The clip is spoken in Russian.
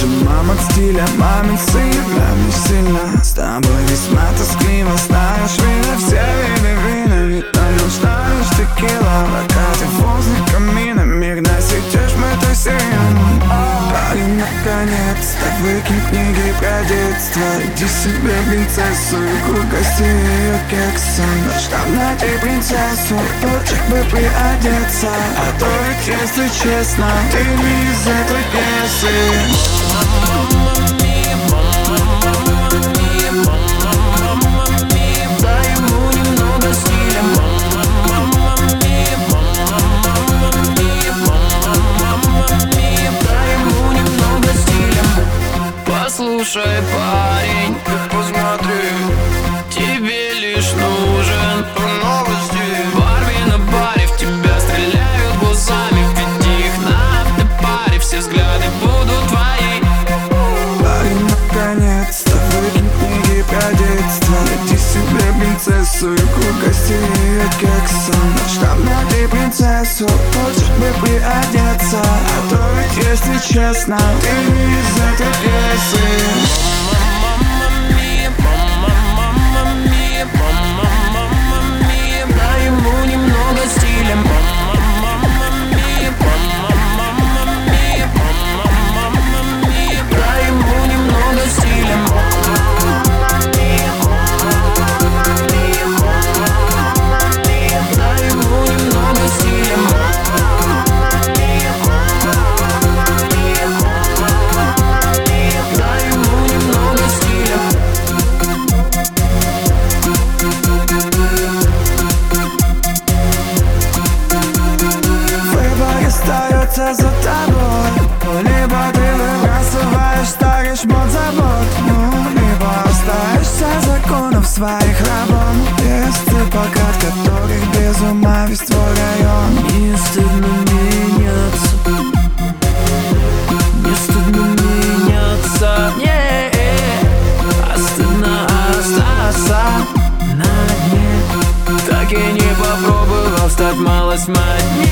же мама стиля, мамин сын, нам не сильно. С тобой весьма тоскливо, знаешь, вина, все виды вина. Ведь нам нужна лишь текила, локация возле камина. Мир насетешь, мы тусим. Пали наконец-то, выкинь книги про детство. Иди себе принцессу и кукоси ее кексом. Чтоб найти принцессу, лучше бы приодеться. А то ведь, если честно, ты не из этой пьесы. Слушай, парень, посмотри, тебе лишь нужен по новости. Барби на баре, в тебя стреляют глазами. Веди их на автопаре, все взгляды будут твои. Парень, наконец-то, выкинь книги про детство. Найди себе принцессу и кукости ее кексом. Чтоб найти принцессу, хочешь бы приодеться. А то ведь, если честно, ты не из этой пьесы. За тобой, либо ты выбрасываешь старый шмот забот, либо остаешься законов своих рабом. Песцы, пока от которых без ума весь твой район. Не стыдно меняться, не стыдно меняться, а стыдно остаться на дне. Так и не попробовал стать малость мать.